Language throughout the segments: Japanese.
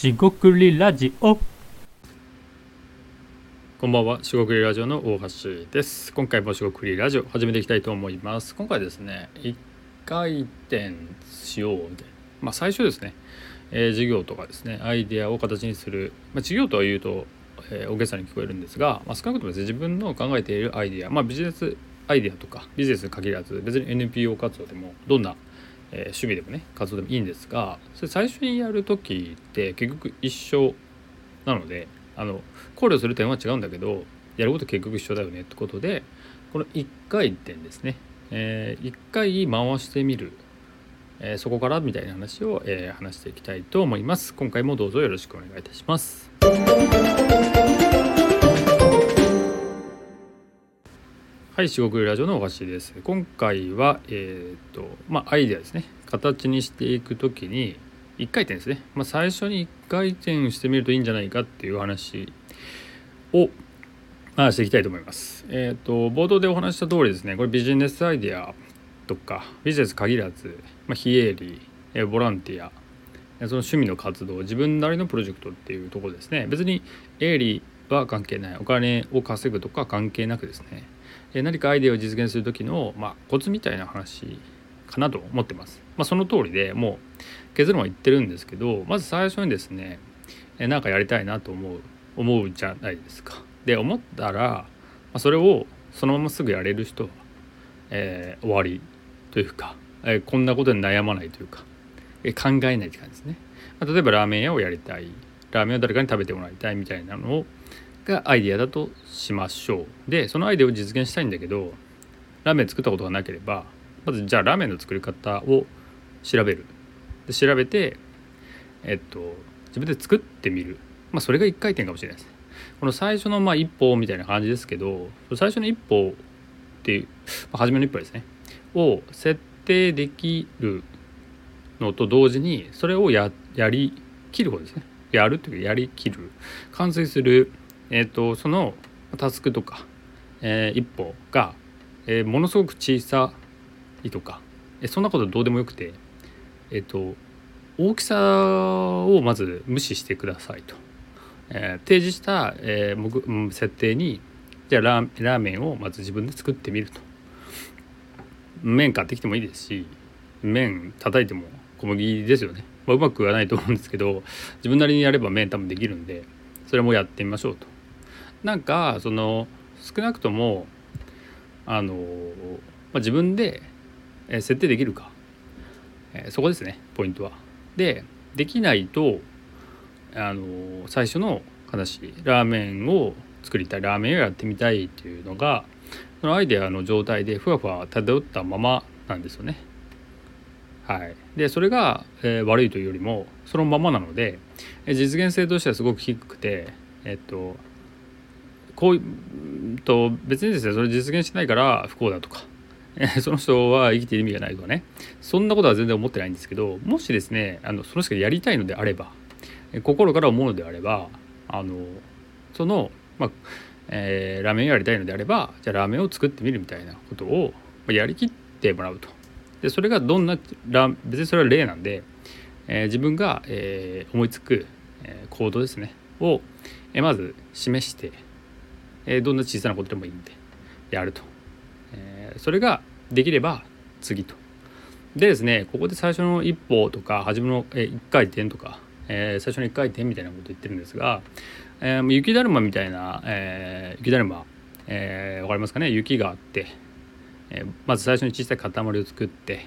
しごくりラジオ。こんばんは、しごくりラジオの大橋です。今回もしごくりラジオ始めていきたいと思います。今回ですね、1回転しようで、最初ですね、事業とかですね、アイデアを形にする、事業とは言うと、大げさに聞こえるんですが、少なくともですね、自分の考えているアイデア、ビジネスアイデアとかビジネスに限らず、別に NPO 活動でもどんな趣味でもね、活動でもいいんですが、それ最初にやるときって結局一緒なので、考慮する点は違うんだけど、やること結局一緒だよねってことで、この1回転ですね、1回回してみる、そこからみたいな話を、話していきたいと思います。今回もどうぞよろしくお願いいたします。はい、しごくりラジオのお橋です。今回は、アイデアですね、形にしていくときに1回転ですね、最初に1回転してみるといいんじゃないかっていう話を、していきたいと思います。冒頭でお話した通りですね、これビジネスアイデアとかビジネス限らず、非営利、ボランティア、その趣味の活動、自分なりのプロジェクトっていうところですね。別に営利は関係ない、お金を稼ぐとか関係なくですね、何かアイデアを実現する時の、コツみたいな話かなと思ってます。その通りで、もう結論は言ってるんですけど、まず最初にですね、なんかやりたいなと思うじゃないですか。で、思ったら、それをそのまますぐやれる人は、終わりというか、こんなことに悩まないというか、考えないって感じですね。例えばラーメン屋をやりたい、ラーメンを誰かに食べてもらいたいみたいなのをがアイデアだとしましょう。で、そのアイデアを実現したいんだけど、ラーメン作ったことがなければ、まずじゃあラーメンの作り方を調べる。で、調べて、自分で作ってみる。それが1回転かもしれないですね。この最初の一歩みたいな感じですけど、最初の一歩っていう、初めの一歩ですね、を設定できるのと同時に、それを やりきる方ですね。やるというか、やりきる、完成する、そのタスクとか、一歩が、ものすごく小さいとか、そんなことどうでもよくて、大きさをまず無視してくださいと、提示した、設定に、じゃあラーメンをまず自分で作ってみると。麺買ってきてもいいですし、麺叩いても小麦ですよね。うまくはないと思うんですけど、自分なりにやれば麺多分できるんで、それもやってみましょうと。なんかその少なくとも自分で設定できるか、そこですね、ポイントは。できないと、最初の話、ラーメンを作りたい、ラーメンをやってみたいっていうのが、そのアイデアの状態でふわふわ漂ったままなんですよね。はい、でそれが、悪いというよりもそのままなので、実現性としてはすごく低くて、こういうと別にですね、それ実現しないから不幸だとか、その人は生きている意味がないとかね、そんなことは全然思ってないんですけど、もしですね、その人がやりたいのであれば、心から思うのであれば、その、ラーメンをやりたいのであれば、じゃあラーメンを作ってみるみたいなことをやりきってもらうと。でそれがどんな、別にそれは例なんで、自分が、思いつく、行動ですねを、まず示して、どんな小さなことでもいいんでやると、それができれば次と。でですね、ここで最初の一歩とか初めの、1回転とか、最初の1回転みたいなこと言ってるんですが、雪だるまみたいな、雪だるま、わかりますかね。雪があって、まず最初に小さい塊を作って、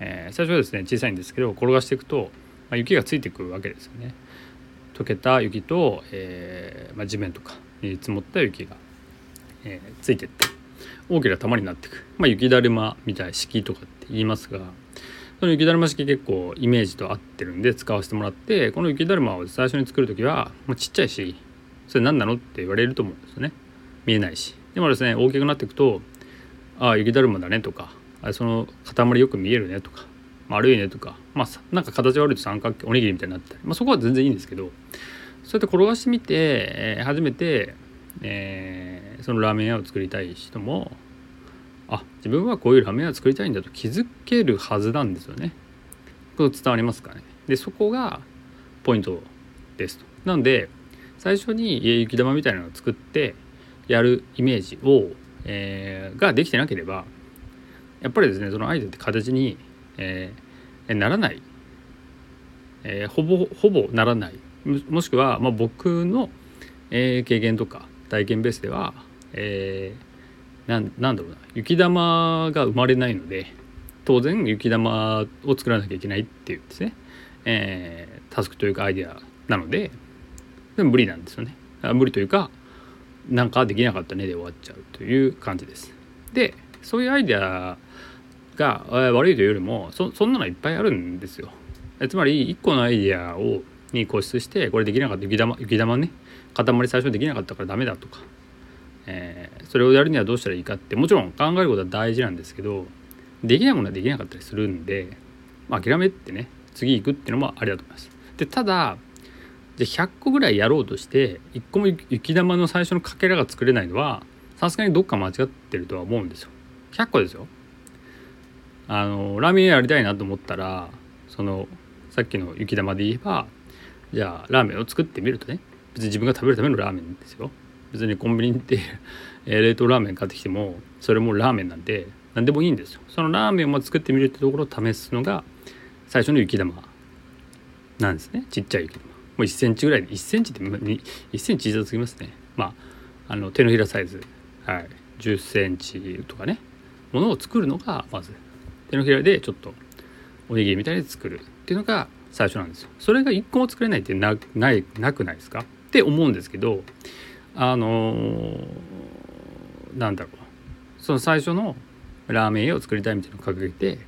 最初はですね小さいんですけど、転がしていくと、雪がついてくるわけですよね。溶けた雪と、地面とかに積もった雪が、ついていって大きな玉になっていく、雪だるまみたいな式とかって言いますが、その雪だるま式結構イメージと合ってるんで使わせてもらって、この雪だるまを最初に作るときは、ちっちゃいし、それ何なのって言われると思うんですよね。見えないし。でもですね、大きくなっていくと、あ、雪だるまだねとか、その塊よく見えるねとか、丸いねとか、なんか形悪いと三角形、おにぎりみたいになったり、そこは全然いいんですけど、そうやって転がしてみて、初めて、そのラーメン屋を作りたい人も、自分はこういうラーメン屋を作りたいんだと気づけるはずなんですよね。これ伝わりますかね。でそこがポイントですと。なので最初に雪玉みたいなのを作ってやるイメージを、ができてなければやっぱりですねそのアイデアって形に、ならない、ほぼならない、もしくは、僕の、経験とか体験ベースでは、なんだろうな雪玉が生まれないので当然雪玉を作らなきゃいけないっていうですね、タスクというかアイデアなので、でも無理なんですよね。無理というかなんかできなかったねで終わっちゃうという感じです。でそういうアイデアが悪いというよりも そんなのいっぱいあるんですよ。つまり1個のアイデアをに固執して、これできなかった雪玉ね、塊最初できなかったからダメだとか、それをやるにはどうしたらいいかってもちろん考えることは大事なんですけど、できないものはできなかったりするんで、諦めてね次行くっていうのもありだと思います。でただで100個ぐらいやろうとして1個も雪玉の最初のかけらが作れないのはさすがにどっか間違ってるとは思うんですよ。100個ですよ。ラーメンやりたいなと思ったら、そのさっきの雪玉で言えば、じゃあラーメンを作ってみるとね、別に自分が食べるためのラーメンですよ。別にコンビニ行って冷凍ラーメン買ってきてもそれもラーメンなんで何でもいいんですよ。そのラーメンを作ってみるってところを試すのが最初の雪玉なんですね。ちっちゃい雪玉、もう1センチぐらいで、1センチって1センチ小さすぎますね。手のひらサイズ、はい、10センチとかね、ものを作るのがまず手のひらでちょっとおにぎりみたいに作るっていうのが最初なんですよ。それが1個も作れないって なくないですかって思うんですけど、なんだろう、その最初のラーメンを作りたいみたいなのを掲げて、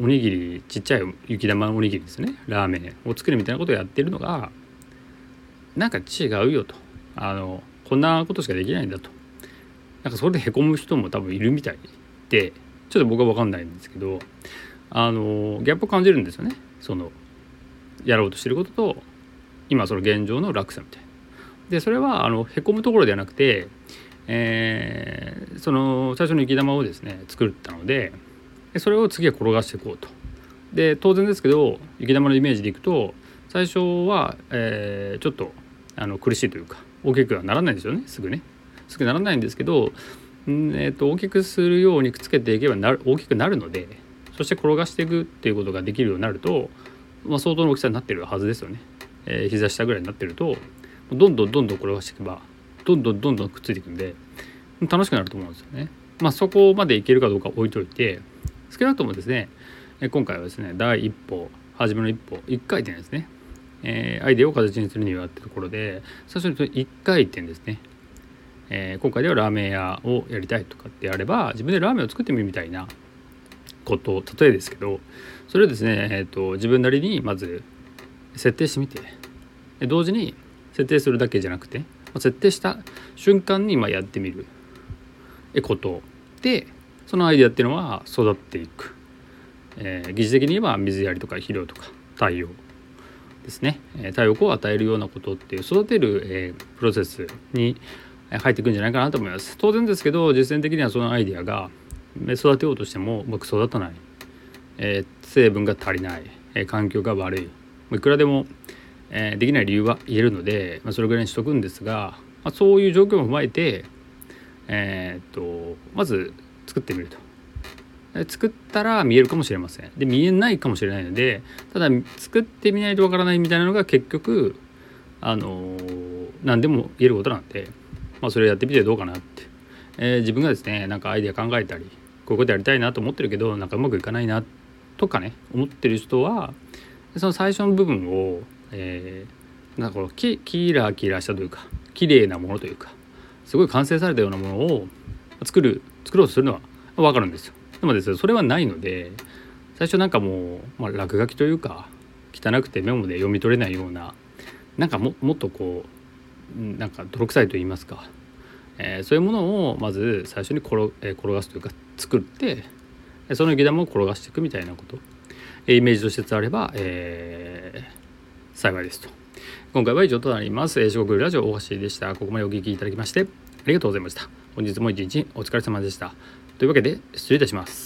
おにぎり、ちっちゃい雪玉のおにぎりですね、ラーメンを作るみたいなことをやってるのがなんか違うよと、こんなことしかできないんだと、なんかそれでへこむ人も多分いるみたいで、ちょっと僕は分かんないんですけど、ギャップを感じるんですよね。そのやろうとしてることと今その現状の落差みたいな。でそれはへこむところではなくて、その最初の雪玉をですね作ったので、それを次は転がしていこうと。で当然ですけど雪玉のイメージでいくと最初は、ちょっと苦しいというか大きくはならないですよね。すぐならないんですけど、大きくするようにくっつけていけば大きくなるので、そして転がしていくっていうことができるようになると、相当の大きさになってるはずですよね。膝下ぐらいになってるとどんどん転がしていけばどんどんくっついていくんで楽しくなると思うんですよね。そこまでいけるかどうか置いといて、少なくともですね今回はですね第一歩、初めの一歩、一回転ですね、アイデアを形にするにはってところで、最初に一回転ですね、今回ではラーメン屋をやりたいとかってあれば自分でラーメンを作ってみるみたいなこと、例えですけど、それをですね、自分なりにまず設定してみて、同時に設定するだけじゃなくて設定した瞬間にやってみることで、そのアイデアっていうのは育っていく、疑似的に言えば水やりとか肥料とか太陽ですね、太陽光を与えるようなことっていう育てる、プロセスに入っていくんじゃないかなと思います。当然ですけど実践的にはそのアイデアが育てようとしてもうまく育たない、成分が足りない、環境が悪い、いくらでも、できない理由は言えるので、それぐらいにしとくんですが、そういう状況も踏まえて、まず作ってみると。作ったら見えるかもしれません。で見えないかもしれないので、ただ作ってみないとわからないみたいなのが結局何でも言えることなんで、それをやってみてどうかなって、自分がですねなんかアイデア考えたり、こういうことやりたいなと思ってるけどなんかうまくいかないなとかね思ってる人は、その最初の部分を、なんかこのキラキラしたというか綺麗なものというかすごい完成されたようなものを作ろうとするのは分かるんですよ。でもですねそれはないので、最初なんかもう、落書きというか汚くてメモで読み取れないような、なんか もっとこうなんか泥臭いと言いますか、そういうものをまず最初に転がすというか作って、その雪玉を転がしていくみたいなこと、イメージとして伝われば、幸いですと。今回は以上となります。四国ラジオ大橋でした。ここまでお聞きいただきましてありがとうございました。本日も一日お疲れ様でした。というわけで失礼いたします。